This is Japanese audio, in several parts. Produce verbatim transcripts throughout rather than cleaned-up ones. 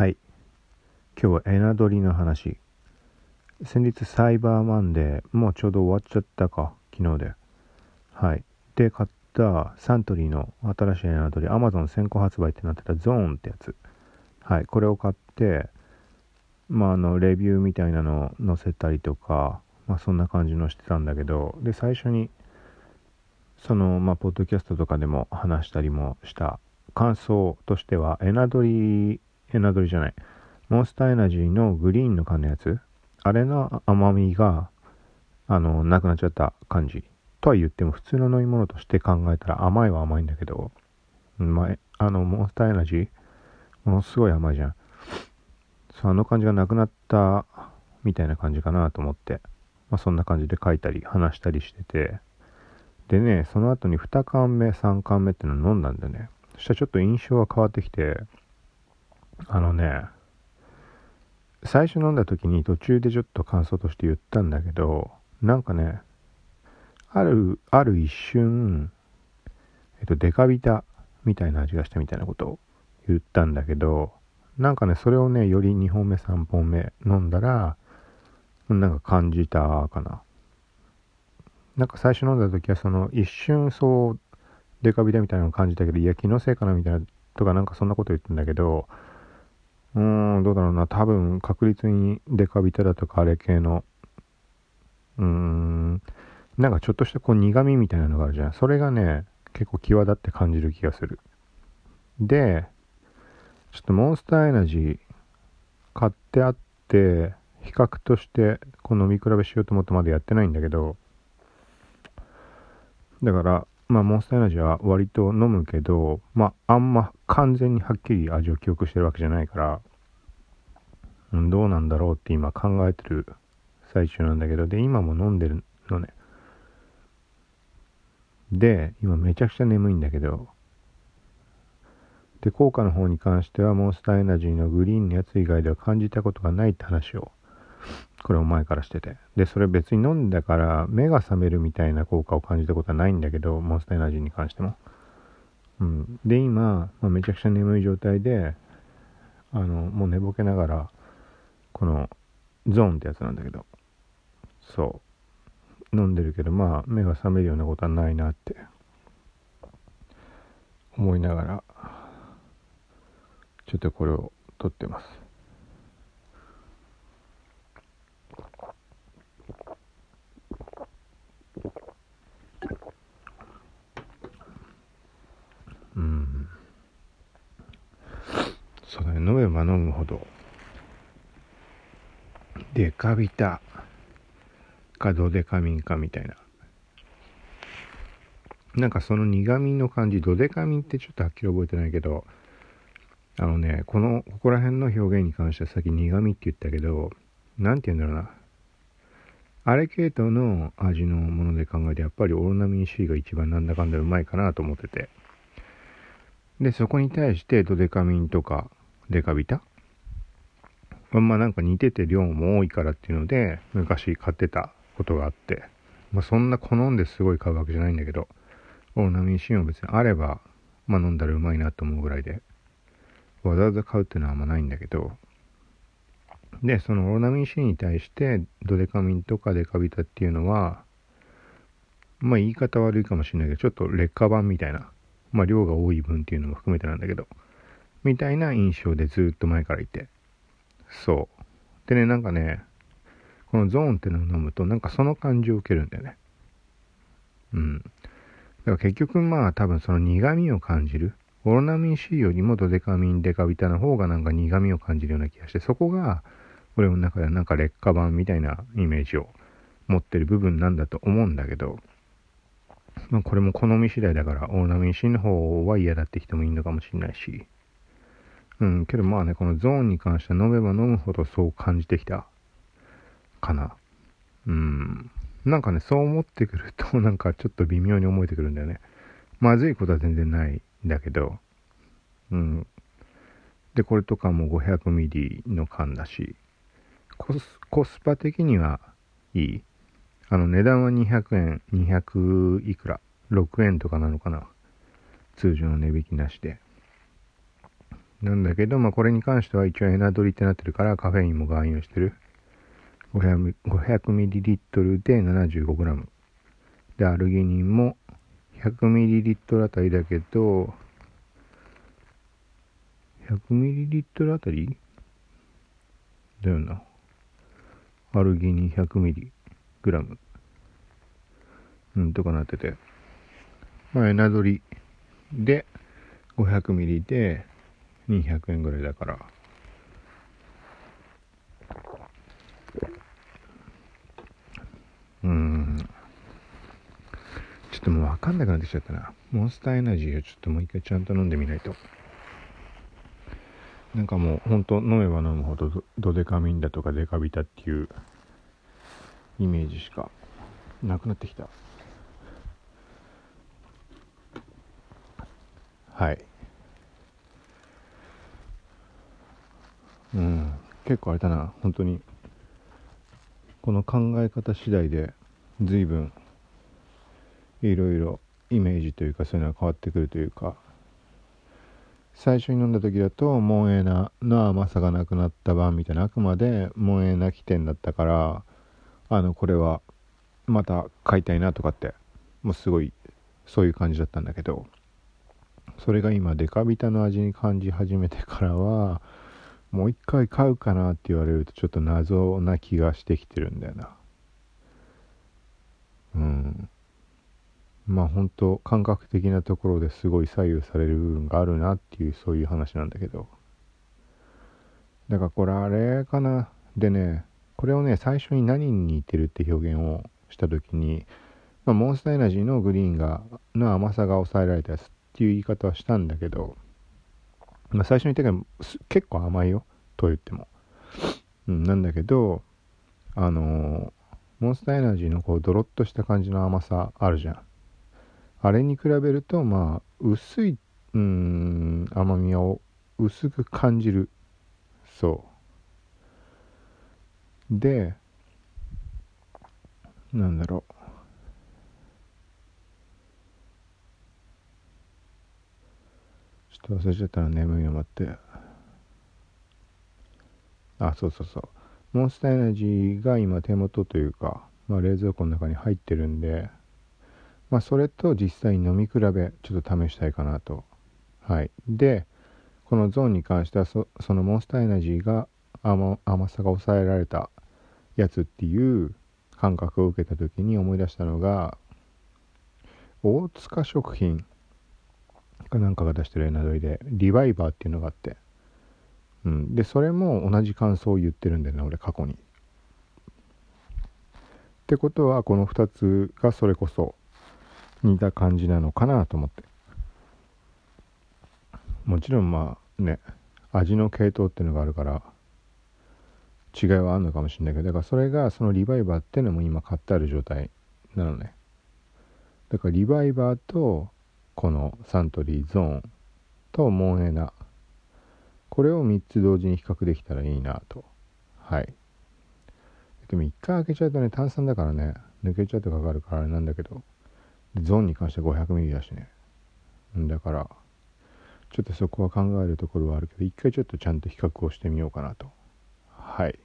はい、今日はエナドリの話。先日サイバーマンデー、もうちょうど終わっちゃったか、昨日で。はい。で、買ったサントリーの新しいエナドリ、Amazon 先行発売ってなってたゾーンってやつ。はい。これを買って、まあ、あの、レビューみたいなのを載せたりとか、まあ、そんな感じのしてたんだけど、で、最初に、その、まあ、ポッドキャストとかでも話したりもした感想としては、エナドリ、エナドリじゃない、モンスターエナジーのグリーンの缶のやつ、あれの甘みがあのなくなっちゃった感じとは言っても、普通の飲み物として考えたら甘いは甘いんだけど、まあ、あのモンスターエナジーものすごい甘いじゃん。その感じがなくなったみたいな感じかなと思って、まあ、そんな感じで書いたり話したりしてて、でね、その後にに缶目さん缶目ってのを飲んだんだよね。そしたらちょっと印象が変わってきて、あのね、最初飲んだ時に途中でちょっと感想として言ったんだけど、なんかね、あるある一瞬、えっと、デカビタみたいな味がしたみたいなことを言ったんだけど、なんかね、それをね、よりにほんめさんぼんめ飲んだらなんか感じたかな。なんか最初飲んだ時はその一瞬、そうデカビタみたいなのを感じたけど、いや気のせいかなみたいなとか、なんかそんなこと言ったんだけど、うーん、どうだろうな、多分確率にデカビタだとかあれ系の、うーん、なんかちょっとしたこう苦味みたいなのがあるじゃん。それがね、結構際立って感じる気がする。で、ちょっとモンスターエナジー買ってあって、比較としてこう飲み比べしようと思ってまだやってないんだけど、だからまあモンスターエナジーは割と飲むけど、まああんま完全にはっきり味を記憶してるわけじゃないから、うん、どうなんだろうって今考えてる最中なんだけど、で今も飲んでるのね。で今めちゃくちゃ眠いんだけど、で効果の方に関してはモンスターエナジーのグリーンのやつ以外では感じたことがないって話をこれを前からしてて、でそれ別に飲んだから目が覚めるみたいな効果を感じたことはないんだけど、モンスターエナジーに関しても、うん、で今、まあ、めちゃくちゃ眠い状態で、あのもう寝ぼけながらこのゾーンってやつなんだけど、そう飲んでるけど、まあ目が覚めるようなことはないなって思いながら、ちょっとこれを撮ってます。そうだね、飲めば飲むほどデカビタかドデカミンかみたいな、なんかその苦味の感じ、ドデカミンってちょっとはっきり覚えてないけど、あのね、このここら辺の表現に関してはさっき苦味って言ったけど、なんて言うんだろうな、あれ系統の味のもので考えて、やっぱりオロナミン C が一番なんだかんだうまいかなと思ってて、でそこに対してドデカミンとかデカビタ、まあなんか似てて量も多いからっていうので昔買ってたことがあって、まあ、そんな好んですごい買うわけじゃないんだけど、オロナミン C も別にあれば、まあ、飲んだらうまいなと思うぐらいで、わざわざ買うっていうのはあんまないんだけど、でそのオロナミン C に対してドデカミンとかデカビタっていうのは、まあ言い方悪いかもしれないけど、ちょっと劣化版みたいな、まあ量が多い分っていうのも含めてなんだけど、みたいな印象でずっと前からいて、そうでね、なんかね、このゾーンってのを飲むとなんかその感じを受けるんだよね。うんだから結局まあ多分その苦味を感じる、オロナミン C よりもドデカミンデカビタの方がなんか苦味を感じるような気がして、そこが俺の中ではなんか劣化版みたいなイメージを持ってる部分なんだと思うんだけど、まあこれも好み次第だから、オロナミン C の方は嫌だって人もいるのかもしれないし、うん、けどまあね、このゾーンに関しては飲めば飲むほどそう感じてきたかな。うん。なんかね、そう思ってくるとなんかちょっと微妙に思えてくるんだよね。まずいことは全然ないんだけど、うん。で、これとかもごひゃくミリの缶だし、コス、コスパ的にはいい。あの値段はにひゃくえん、にひゃくいくら、ろくえんとかなのかな。通常の値引きなしで。なんだけど、まあ、これに関しては一応エナドリってなってるからカフェインも含有してる。ごひゃくミリリットル で ななじゅうごグラム。で、アルギニンも ひゃくミリリットル あたりだけど、ひゃくミリリットル あたりだよな。アルギニン ひゃくミリグラム。うん、とかなってて。まあ、エナドリでごひゃくミリでにひゃくえんぐらいだから。うーん。ちょっともう分かんなくなってきちゃったな。モンスターエナジーをちょっともう一回ちゃんと飲んでみないと。なんかもうほんと飲めば飲むほどドデカミンだとかデカビタっていうイメージしかなくなってきた。はい。うん、結構あれだな、本当にこの考え方次第で随分いろいろイメージというかそういうのが変わってくるというか、最初に飲んだ時だとモンエナの甘さがなくなった晩みたいな、あくまでモンエナ起点だったから、あのこれはまた買いたいなとかってもうすごいそういう感じだったんだけど、それが今デカビタの味に感じ始めてからはもう一回買うかなって言われるとちょっと謎な気がしてきてるんだよな。うん。まあ本当感覚的なところですごい左右される部分があるなっていうそういう話なんだけど。だからこれあれかな。でね、これをね最初に何に似てるって表現をしたときに、まあ、モンスターエナジーのグリーンがの甘さが抑えられたやつっていう言い方はしたんだけど、まあ、最初に言ったけど結構甘いよと言っても、うん、なんだけどあのー、モンスターエナジーのこうドロッとした感じの甘さあるじゃん。あれに比べるとまあ薄い、うーん、甘みを薄く感じる。そうで、なんだろう、忘れちゃったら眠いの待って、あ、そうそうそう、モンスターエナジーが今手元というか、まあ、冷蔵庫の中に入ってるんで、まあ、それと実際に飲み比べちょっと試したいかなと。はい。でこのゾーンに関しては そ, そのモンスターエナジーが 甘, 甘さが抑えられたやつっていう感覚を受けた時に思い出したのが、大塚食品かなんかが出してるエナドリでリバイバーっていうのがあって、うん、でそれも同じ感想を言ってるんだよね俺過去に。ってことはこのふたつがそれこそ似た感じなのかなと思って、もちろんまあね味の系統っていうのがあるから違いはあるのかもしれないけど、だからそれがそのリバイバーっていうのも今買ってある状態なのね。だからリバイバーとこのサントリーゾーンとモンエナ、これをみっつ同時に比較できたらいいなと。はい。でもいっかい開けちゃうとね炭酸だからね抜けちゃってかかるからあれなんだけど、でゾーンに関しては ごひゃくミリリットル だしね、だからちょっとそこは考えるところはあるけどいっかいちょっとちゃんと比較をしてみようかなと。はい。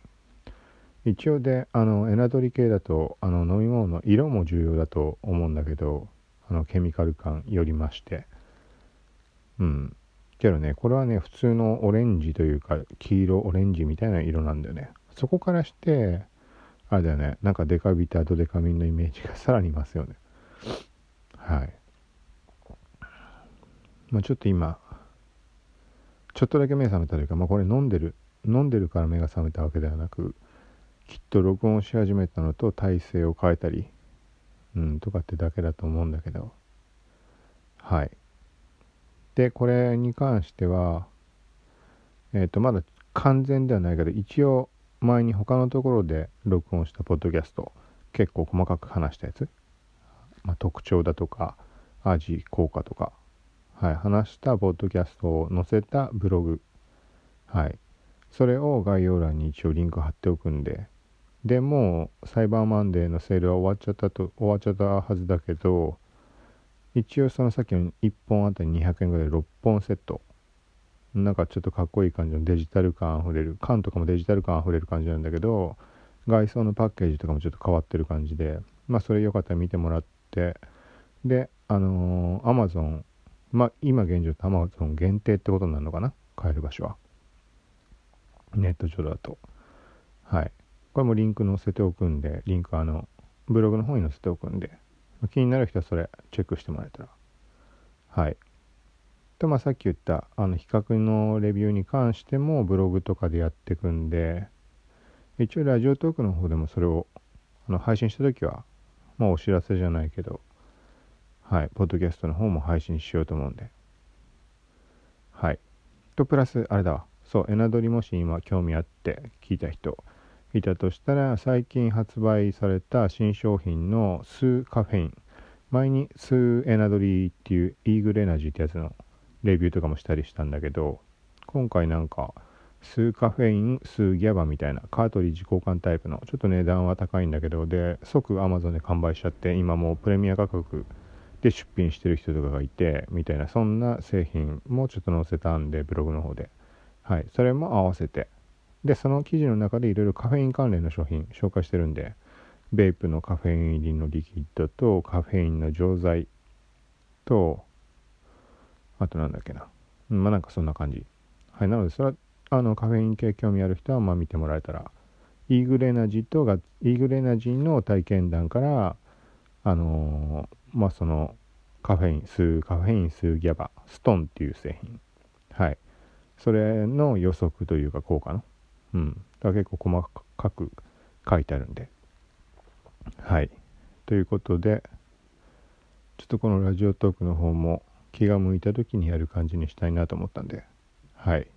一応であのエナドリ系だとあの飲み物の色も重要だと思うんだけど、あのケミカル感よりまして、うん、けどねこれはね普通のオレンジというか黄色オレンジみたいな色なんだよね。そこからしてあれだよね、なんかデカビタとデカミンのイメージがさらにますよね。はい。まあ、ちょっと今ちょっとだけ目覚めたというか、まあ、これ飲んでる飲んでるから目が覚めたわけではなく、きっと録音し始めたのと体勢を変えたりうんとかってだけだと思うんだけど、はい。でこれに関してはえっ、ー、とまだ完全ではないけど一応前に他のところで録音したポッドキャスト結構細かく話したやつ、まあ、特徴だとか味効果とか、はい、話したポッドキャストを載せたブログ、はい、それを概要欄に一応リンク貼っておくんで。でもうサイバーマンデーのセールは終わっちゃったと終わっちゃったはずだけど、一応そのさっきのいっぽんあたりにひゃくえんぐらいろっぽんセットなんかちょっとかっこいい感じのデジタル感あふれる、缶とかもデジタル感あふれる感じなんだけど、外装のパッケージとかもちょっと変わってる感じで、まあそれよかったら見てもらって、であのー、Amazon、まあ今現状 Amazon 限定ってことになるのかな、買える場所はネット上だと。はい、これもリンク載せておくんで、リンクあのブログの方に載せておくんで、気になる人はそれチェックしてもらえたら。はいと、まあ、さっき言ったあの比較のレビューに関してもブログとかでやっていくんで、一応ラジオトークの方でもそれをあの配信したときは、まあ、お知らせじゃないけど、はい、ポッドキャストの方も配信しようと思うんで。はいとプラスあれだわ、そうエナドリ、もし今興味あって聞いた人いたとしたら、最近発売された新商品のスーカフェイン、前にスーエナドリっていうイーグルエナジーってやつのレビューとかもしたりしたんだけど、今回なんかスーカフェイン、スーギャバみたいなカートリッジ交換タイプの、ちょっと値段は高いんだけど、で即 Amazon で完売しちゃって、今もうプレミア価格で出品してる人とかがいてみたいな、そんな製品もちょっと載せたんで、ブログの方で。はい、それも合わせて、でその記事の中でいろいろカフェイン関連の商品紹介してるんで、ベイプのカフェイン入りのリキッドとカフェインの錠剤と、あとなんだっけな、まあなんかそんな感じ。はい、なのでそれはあのカフェイン系興味ある人はまあ見てもらえたら、イーグルエナジーとがイーグルエナジーの体験談からあのー、まあそのカフェイン数カフェイン数ギャバストンっていう製品、はい、それの予測というか効果の、うん、が結構細かく書いてあるんで、はいということで、ちょっとこのラジオトークの方も気が向いた時にやる感じにしたいなと思ったんで、はい